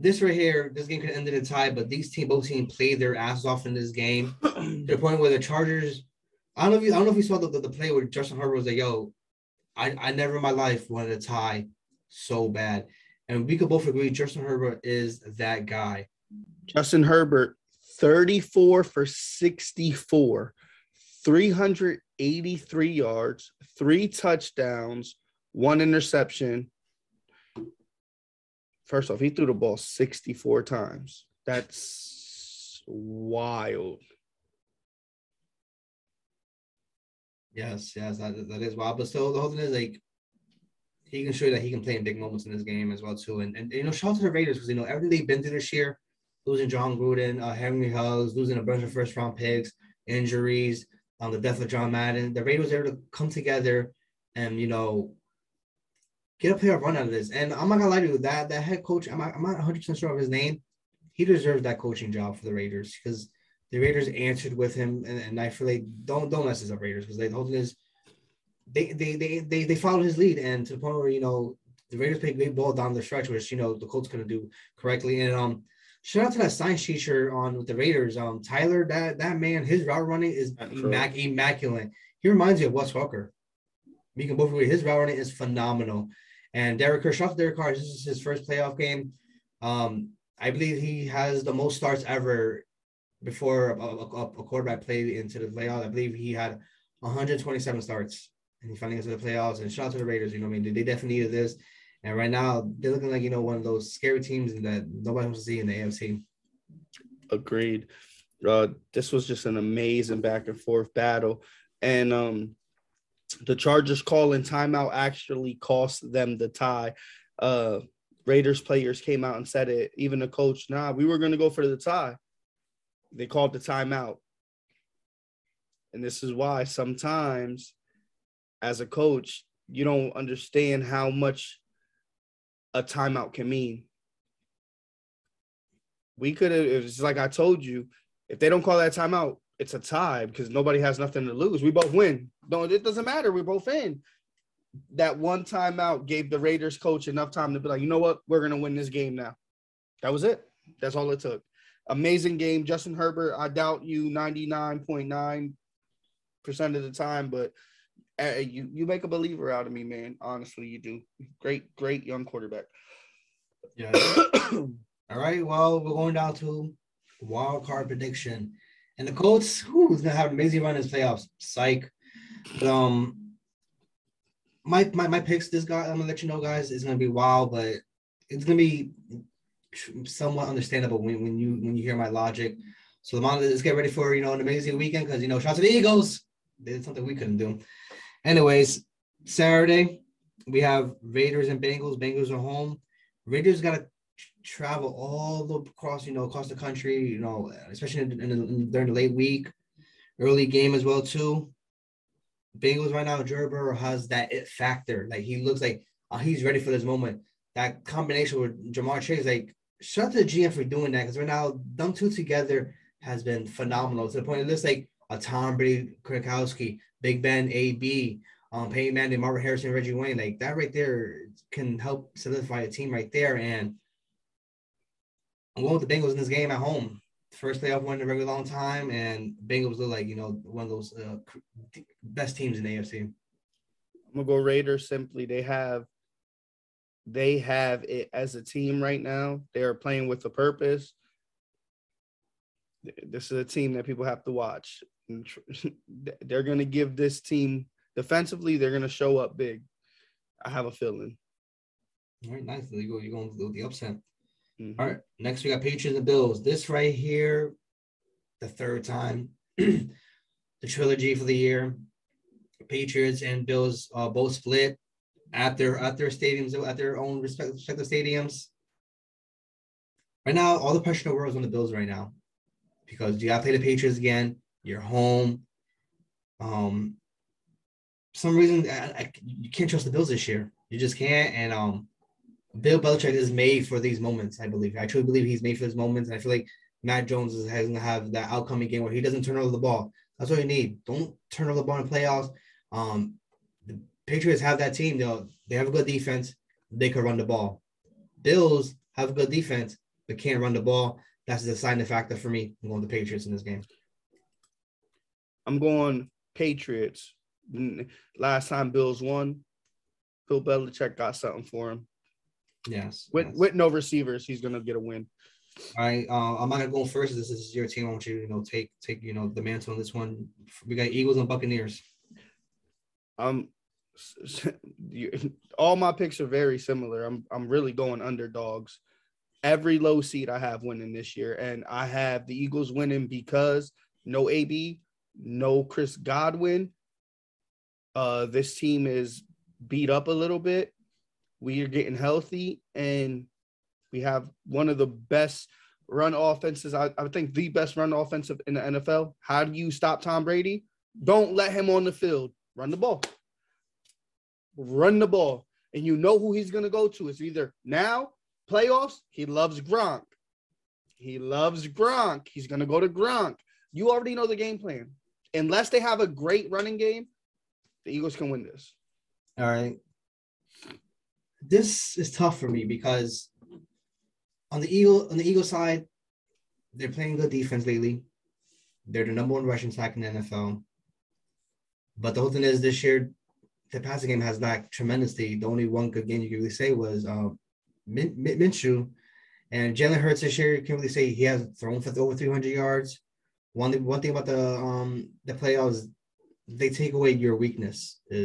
This right here, this game could have ended in a tie, but both teams played their asses off in this game to the point where the Chargers. I don't know if you saw the play where Justin Herbert was like, "Yo, I never in my life wanted a tie so bad," and we could both agree Justin Herbert is that guy. Justin Herbert, 34 for 64, 383 yards, 3 touchdowns, 1 interception. First off, he threw the ball 64 times. That's wild. Yes, that is wild. But still, the whole thing is, like, he can show you that he can play in big moments in this game as well, too. And you know, shout out to the Raiders because, you know, everything they've been through this year, losing John Gruden, Henry Huggs, losing a bunch of first-round picks, injuries, the death of John Madden. The Raiders were able to come together and, you know, get a playoff run out of this. And I'm not going to lie to you, that head coach, I'm not 100% sure of his name. He deserves that coaching job for the Raiders because the Raiders answered with him, and I feel like don't mess this up, Raiders, because the whole thing is they followed his lead, and to the point where, you know, the Raiders played great ball down the stretch, which, you know, the Colts couldn't do correctly. And shout out to that science teacher on with the Raiders, Tyler. That man, his route running is immaculate. He reminds you of Wes Welker. We can both agree his route running is phenomenal. And Derek Carr, shout out to Derek Carr. This is his first playoff game. I believe he has the most starts ever before a quarterback played into the playoffs. I believe he had 127 starts, and he finally gets to the playoffs. And shout out to the Raiders, you know what I mean? They definitely needed this. And right now, they're looking like, you know, one of those scary teams that nobody wants to see in the AFC. Agreed. This was just an amazing back-and-forth battle. And the Chargers calling timeout actually cost them the tie. Raiders players came out and said it. Even the coach, nah, we were going to go for the tie. They called the timeout. And this is why sometimes as a coach, you don't understand how much a timeout can mean. We could have, it's like I told you, if they don't call that timeout, it's a tie because nobody has nothing to lose. We both win. No, it doesn't matter. We're both in. That one timeout gave the Raiders coach enough time to be like, you know what? We're going to win this game now. That was it. That's all it took. Amazing game. Justin Herbert, I doubt you 99.9% of the time, but you make a believer out of me, man. Honestly, you do. Great young quarterback. Yeah. All right, well, we're going down to wild card prediction. And the Colts, who's going to have an amazing run in his playoffs. Psych. But, my picks this guy, I'm going to let you know, guys, is going to be wild, but it's going to be somewhat understandable when you hear my logic. So, let's get ready for, you know, an amazing weekend because, you know, shout out to the Eagles. They did something we couldn't do. Anyways, Saturday, we have Raiders and Bengals. Bengals are home. Raiders got to travel all across, across the country, especially during the late week, early game as well, too. Bengals right now, Joe Burrow has that it factor. Like, he looks like he's ready for this moment. That combination with Ja'Marr Chase, like, shout out to the GM for doing that, because right now, them two together has been phenomenal to the point it looks like a Tom Brady, Gronkowski, Big Ben, AB, Peyton Manning, Marvin Harrison, Reggie Wayne. Like, that right there can help solidify a team right there. And I'm going with the Bengals in this game at home. First playoff win in a regular long time, and Bengals look like, one of those best teams in the AFC. I'm going to go Raiders simply. They have it as a team right now. They are playing with a purpose. This is a team that people have to watch. They're going to give this team defensively. They're going to show up big. I have a feeling. All right, nice. You're going to do the upset. Mm-hmm. All right, next we got Patriots and Bills. This right here, the third time, the trilogy for the year. Patriots and Bills both split at their stadiums, at their own respective stadiums. Right now, all the pressure in the world is on the Bills right now, because you got to play the Patriots again. You're home. Some reason you can't trust the Bills this year. You just can't. And Bill Belichick is made for these moments. I believe. I truly believe he's made for these moments. And I feel like Matt Jones is going to have that outcoming game where he doesn't turn over the ball. That's what you need. Don't turn over the ball in the playoffs. The Patriots have that team, though. They have a good defense. They can run the ball. Bills have a good defense, but can't run the ball. That's the deciding factor for me. I'm going with the Patriots in this game. I'm going Patriots. Last time Bills won, Bill Belichick got something for him. Yes. With no receivers, he's going to get a win. All right. I'm not going to go first. This is your team. I want you to take the mantle on this one. We got Eagles and Buccaneers. All my picks are very similar. I'm really going underdogs. Every low seed I have winning this year, and I have the Eagles winning because no AB, no Chris Godwin. This team is beat up a little bit. We are getting healthy, and we have one of the best run offenses. I think the best run offensive in the NFL. How do you stop Tom Brady? Don't let him on the field. Run the ball. Run the ball. And you know who he's going to go to. It's either now, playoffs, he loves Gronk. He's going to go to Gronk. You already know the game plan. Unless they have a great running game, the Eagles can win this. All right. This is tough for me because on the Eagles side, they're playing good defense lately. They're the number one rushing attack in the NFL. But the whole thing is this year, the passing game has lacked tremendously. The only one good game you can really say was Minshew. And Jalen Hurts this year, you can't really say he has thrown for over 300 yards. One thing about the playoffs, they take away your weakness not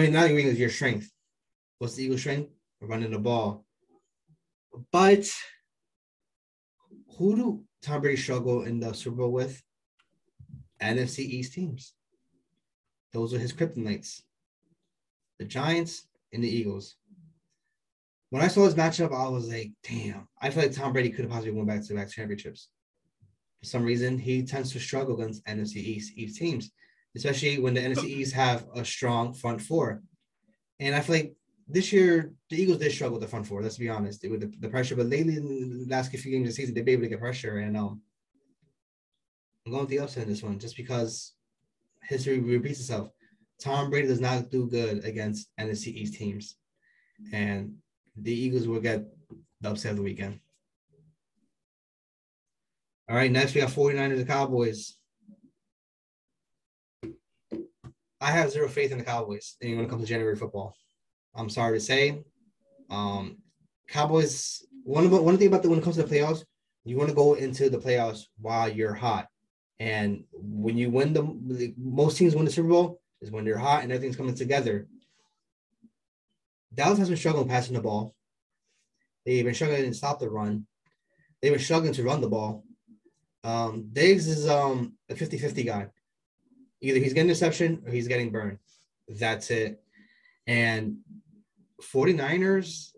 your weakness, your strength. What's the Eagles' strength? Running the ball. But who do Tom Brady struggle in the Super Bowl with? NFC East teams. Those are his kryptonites. The Giants and the Eagles. When I saw this matchup, I was like, damn. I feel like Tom Brady could have possibly won back-to-back championships. For some reason, he tends to struggle against NFC East teams, especially when the NFC East have a strong front four. And I feel like this year, the Eagles did struggle with the front four. Let's be honest, with the pressure. But lately, in the last few games of the season, they've been able to get pressure. And I'm going with the upset in this one, just because history repeats itself. Tom Brady does not do good against NFC East teams. And the Eagles will get the upset of the weekend. All right, next we got 49ers and Cowboys. I have zero faith in the Cowboys when it comes to January football. I'm sorry to say. Cowboys, one thing about when it comes to the playoffs, you want to go into the playoffs while you're hot. And when you win most teams win the Super Bowl is when they're hot and everything's coming together. Dallas has been struggling passing the ball. They've been struggling to stop the run. They've been struggling to run the ball. Diggs is a 50-50 guy. Either he's getting deception or he's getting burned. That's it. And 49ers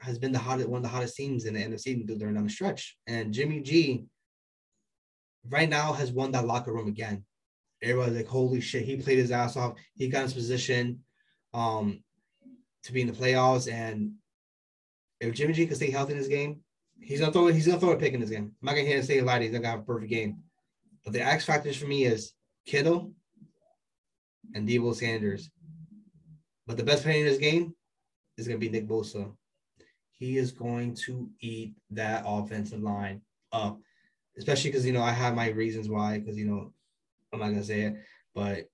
has been the hottest, one of the hottest teams in the end of the season during the stretch. And Jimmy G right now has won that locker room again. Everybody's like, holy shit, he played his ass off. He got his position to be in the playoffs. And if Jimmy G can stay healthy in this game, he's gonna throw a pick in this game. I'm not gonna hear him say a lot. He's not gonna have a perfect game. But the X factors for me is Kittle and Deebo Sanders. But the best player in this game is gonna be Nick Bosa. He is going to eat that offensive line up, especially because, I have my reasons why, because, I'm not going to say it, but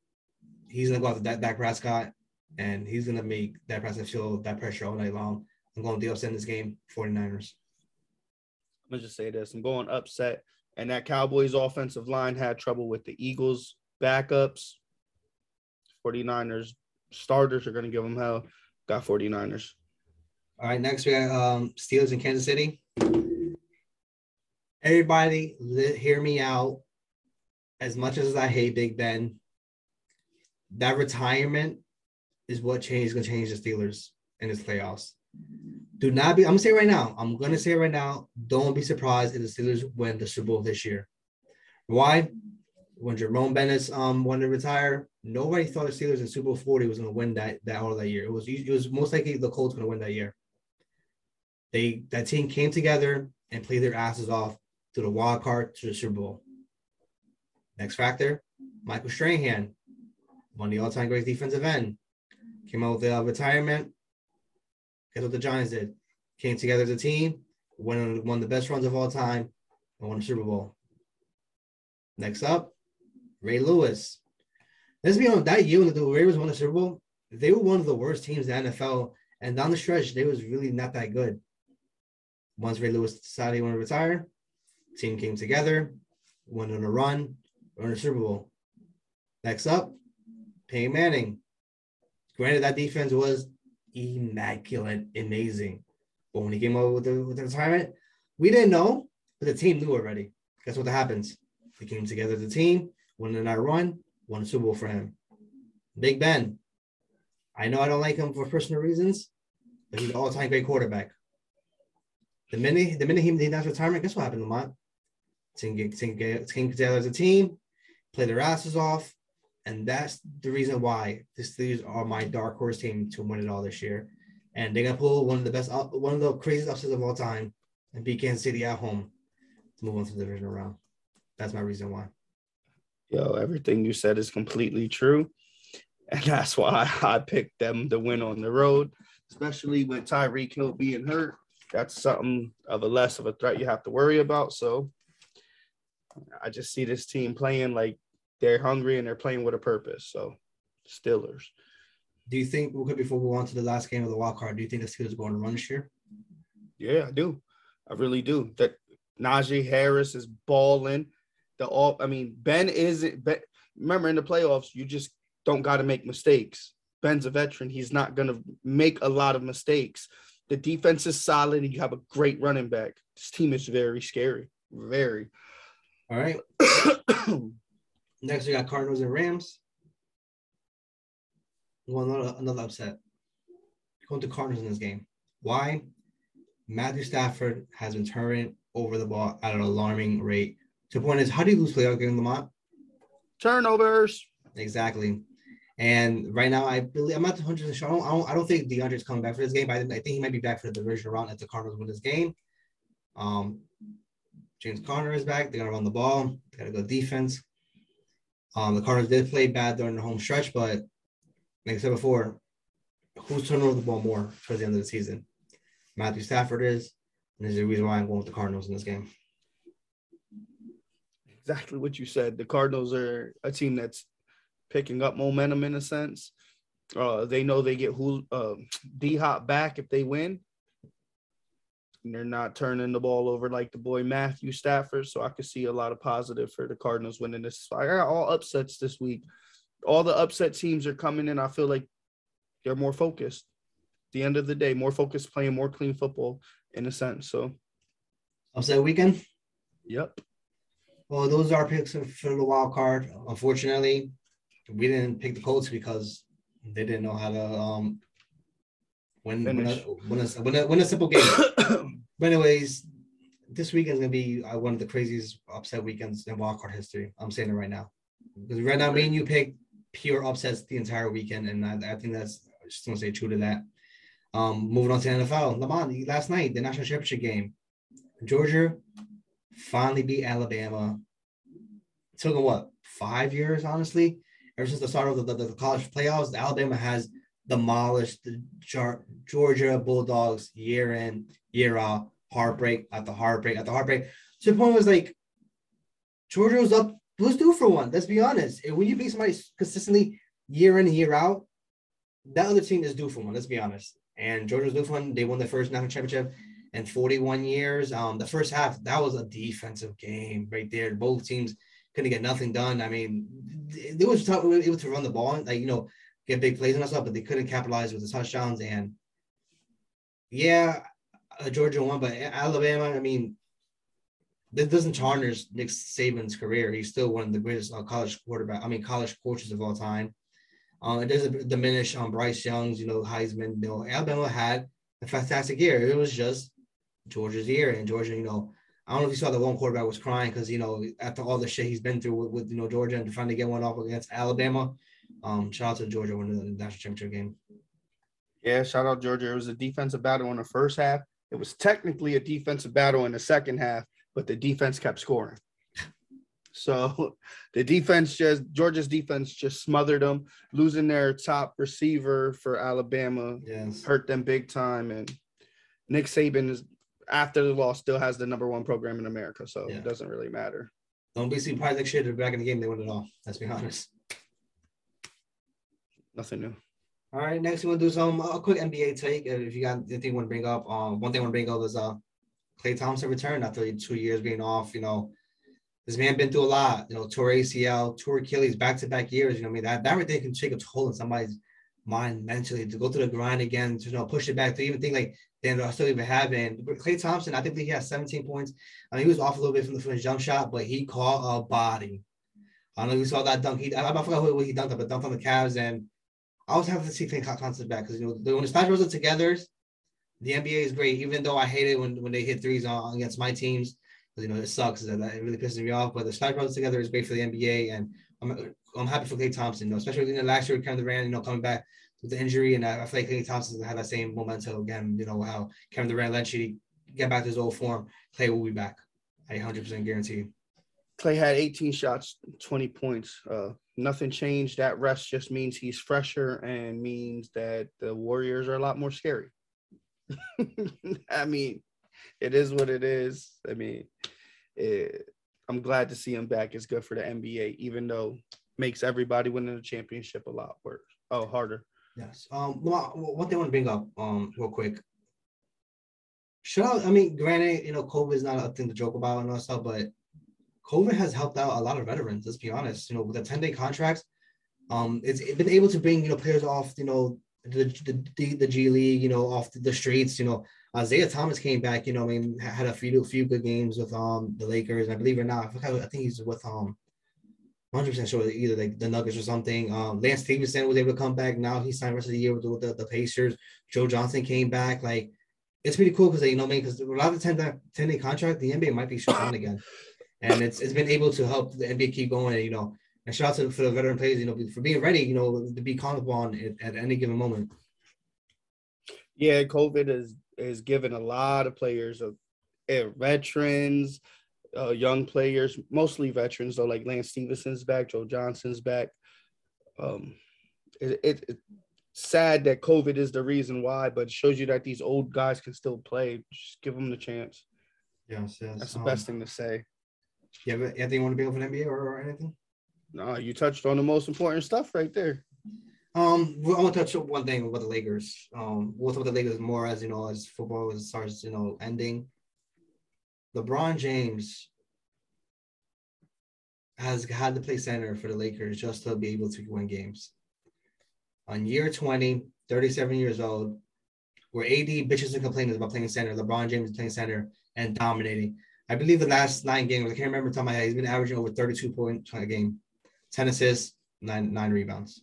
he's going to go after Dak Prescott, and he's going to make Dak Prescott feel that pressure all night long. I'm going to the upset in this game, 49ers. I'm going to just say this. I'm going upset, and that Cowboys offensive line had trouble with the Eagles backups. 49ers starters are going to give them hell. Got 49ers. All right, next we got Steelers in Kansas City. Everybody, hear me out. As much as I hate Big Ben, that retirement is going to change the Steelers in this playoffs. I'm going to say it right now, don't be surprised if the Steelers win the Super Bowl this year. Why? When Jerome Bettis wanted to retire, nobody thought the Steelers in Super Bowl 40 was going to win that all that year. It was most likely the Colts going to win that year. That team came together and played their asses off to the wild card to the Super Bowl. Next factor, Michael Strahan, one of the all-time great defensive end, came out with a retirement. Guess what the Giants did? Came together as a team, won one of the best runs of all time, and won the Super Bowl. Next up, Ray Lewis. Let's be honest, that year when the Raiders won the Super Bowl, they were one of the worst teams in the NFL, and down the stretch, they was really not that good. Once Ray Lewis decided he wanted to retire, team came together, went on a run, won the Super Bowl. Next up, Peyton Manning. Granted, that defense was immaculate, amazing, but when he came over with the retirement, we didn't know, but the team knew already. Guess what happens? They came together as a team, won in that run, won a Super Bowl for him. Big Ben. I know I don't like him for personal reasons, but he's an all-time great quarterback. The minute he announced retirement, guess what happened, Lamont? Team together as a team, play their asses off, and that's the reason why the Steelers are my dark horse team to win it all this year. And they're gonna pull one of the craziest upsets of all time, and beat Kansas City at home to move on to the divisional round. That's my reason why. Yo, everything you said is completely true. And that's why I picked them to win on the road, especially with Tyreek Hill being hurt. That's something of a less of a threat you have to worry about. So I just see this team playing like they're hungry and they're playing with a purpose. So Steelers. Do you think, before we go on to the last game of the wild card, do you think the Steelers are going to run this year? Yeah, I do. I really do. That Najee Harris is balling. Ben isn't. Remember, in the playoffs, you just don't got to make mistakes. Ben's a veteran. He's not going to make a lot of mistakes. The defense is solid, and you have a great running back. This team is very scary. Very. All right. Next, we got Cardinals and Rams. Another upset. Going to Cardinals in this game. Why? Matthew Stafford has been turning over the ball at an alarming rate. The point is, how do you lose playoff game, Lamont? Turnovers. Exactly. And right now, I'm not 100% sure. I don't think DeAndre's coming back for this game. But I think he might be back for the divisional round if the Cardinals win this game. James Conner is back. They got to run the ball. They got to go defense. The Cardinals did play bad during the home stretch, but like I said before, who's turning over the ball more towards the end of the season? Matthew Stafford is, and there's a reason why I'm going with the Cardinals in this game. Exactly what you said. The Cardinals are a team that's picking up momentum in a sense. They know they get D-Hop back if they win. And they're not turning the ball over like the boy Matthew Stafford, so I could see a lot of positive for the Cardinals winning this. I got all upsets this week. All the upset teams are coming in. I feel like they're more focused. At the end of the day, more focused, playing more clean football in a sense. So upset weekend? Yep. Well, those are picks for the wild card. Unfortunately, we didn't pick the Colts because they didn't know how to win a simple game. But anyways, this weekend is going to be one of the craziest upset weekends in wild card history. I'm saying it right now. Because right now, me and you pick pure upsets the entire weekend, and I think that's – I just want to say true to that. Moving on to the NFL. Lamar, last night, the national championship game, Georgia finally beat Alabama. It took them, 5 years, honestly? Ever since the start of the college playoffs, Alabama has demolished the Georgia Bulldogs year in, year out, heartbreak after heartbreak after heartbreak. So the point was, Georgia was up. Who's due for one? Let's be honest. When you beat somebody consistently year in and year out, that other team is due for one. Let's be honest. And Georgia was due for one. They won their first national championship in 41 years. The first half, that was a defensive game right there. Both teams couldn't get nothing done. I mean, they were able to run the ball and, get big plays and stuff, but they couldn't capitalize with the touchdowns. And, Georgia won, but Alabama, this doesn't tarnish Nick Saban's career. He's still one of the greatest college coaches of all time. It doesn't diminish Bryce Young's, Heisman. Alabama had a fantastic year. It was just Georgia's year. And Georgia, I don't know if you saw the one quarterback was crying because, after all the shit he's been through with Georgia and trying to get one off against Alabama, shout out to Georgia winning the national championship game. Yeah, shout out Georgia. It was a defensive battle in the first half. It was technically a defensive battle in the second half, but the defense kept scoring. So Georgia's defense just smothered them. Losing their top receiver for Alabama hurt them big time. And Nick Saban is, after the loss, still has the number one program in America. So it doesn't really matter. Don't be surprised next year they're back in the game. They win it all. Let's be honest. Nothing new. All right, next we want to do a quick NBA take. If you got anything you want to bring up, one thing I want to bring up is Clay Thompson returned after 2 years being off. This man been through a lot. Tore ACL, tore Achilles, back-to-back years. That right there can take a toll on somebody's mind mentally to go through the grind again, to push it back, to even think they end up still even having. But Clay Thompson, I think he has 17 points. He was off a little bit from the jump shot, but he caught a body. I don't know if you saw that dunk. I forgot who he dunked on, but dunked on the Cavs. And I was happy to see Clay Thompson back because when the Smash Bros are together. The NBA is great, even though I hate it when they hit threes against my teams. It sucks. It really pisses me off. But the Smash Bros together is great for the NBA, and I'm happy for Klay Thompson. Especially last year with Kevin Durant, coming back with the injury, and I feel like Klay Thompson had that same momentum again. How Kevin Durant let you get back to his old form. Klay will be back. I 100% guarantee you. Klay had 18 shots, 20 points. Nothing changed. That rest just means he's fresher and means that the Warriors are a lot more scary. It is what it is. I'm glad to see him back. It's good for the NBA, even though it makes everybody winning the championship a lot worse. Oh, harder. Yes. One thing I want to bring up real quick. Shout out. Granted, COVID is not a thing to joke about and all that stuff, but COVID has helped out a lot of veterans. Let's be honest. With the 10-day contracts, it's been able to bring players off. The G League, off the streets, Isaiah Thomas came back, had a few good games with the Lakers, and I believe it or not, I think he's with 100% sure either the Nuggets or something. Lance Stevenson was able to come back. Now he signed the rest of the year with the Pacers. Joe Johnson came back. It's pretty cool because because a lot of the 10-day contract, the NBA might be shut down again, and it's been able to help the NBA keep going. And shout out to the veteran players, for being ready, to be called upon at any given moment. Yeah, COVID is giving a lot of players, veterans, young players, mostly veterans, though, like Lance Stevenson's back, Joe Johnson's back. It's sad that COVID is the reason why, but it shows you that these old guys can still play. Just give them the chance. Yes. That's the best thing to say. Yeah, but anything you want to be over an NBA or anything? No, you touched on the most important stuff right there. I want to touch on one thing about the Lakers. We'll talk about the Lakers more as football starts, ending. LeBron James has had to play center for the Lakers just to be able to win games. On year 20, 37 years old, where AD bitches and complains about playing center, LeBron James is playing center and dominating. I believe the last 9 games, I can't remember the time I had, he's been averaging over 32 points a game, 10 assists, 9 rebounds.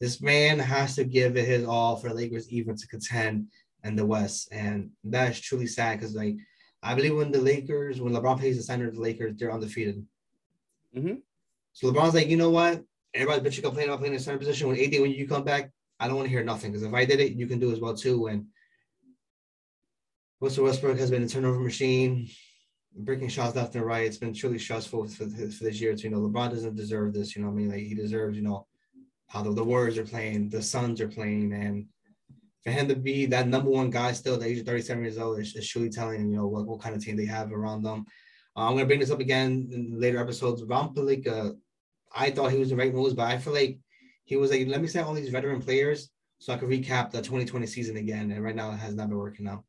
This man has to give it his all for the Lakers even to contend in the West. And that is truly sad because, like, I believe when the Lakers, when LeBron plays the center of the Lakers, they're undefeated. Mm-hmm. So LeBron's like, you know what? Everybody's bitching complaining about playing in the center position. When AD, when you come back, I don't want to hear nothing because if I did it, you can do as well too. And Russell Westbrook has been a turnover machine, breaking shots left and right. It's been truly stressful for this year. So, you know, LeBron doesn't deserve this. You know what I mean? Like, he deserves, you know, how the Warriors are playing, the Suns are playing, and for him to be that number one guy still at the age of 37 years old is truly telling, you know, what kind of team they have around them. I'm going to bring this up again in later episodes. Ron Pelica, I thought he was the right moves, but I feel like he was like, let me sign all these veteran players so I could recap the 2020 season again. And right now it has not been working out.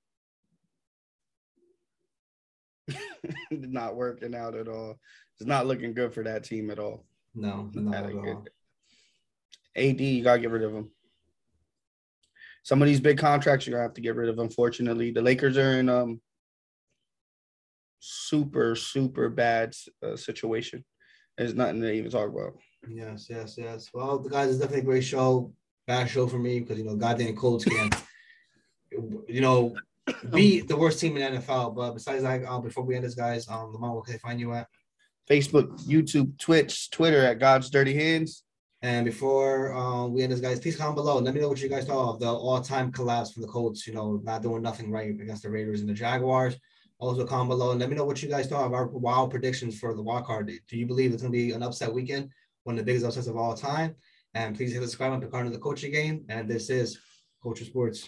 Not working out at all. It's not looking good for that team at all. No, not at all. AD, you got to get rid of him. Some of these big contracts you're going to have to get rid of, unfortunately. The Lakers are in super bad situation. There's nothing to even talk about. Yes. Well, guys, it's definitely a great show. Bad show for me because, you know, goddamn Colts can't, you know, be the worst team in the NFL. But besides that, before we end this, guys, Lamar, where can they find you at? Facebook, YouTube, Twitch, Twitter at God's Dirty Hands. And before we end this, guys, please comment below. Let me know what you guys thought of the all-time collapse for the Colts, you know, not doing nothing right against the Raiders and the Jaguars. Also comment below and let me know what you guys thought of our wild predictions for the wild card. Do you believe it's going to be an upset weekend, one of the biggest upsets of all time? And please hit the subscribe button to Card of the Coaching Game. And this is Culture Sports.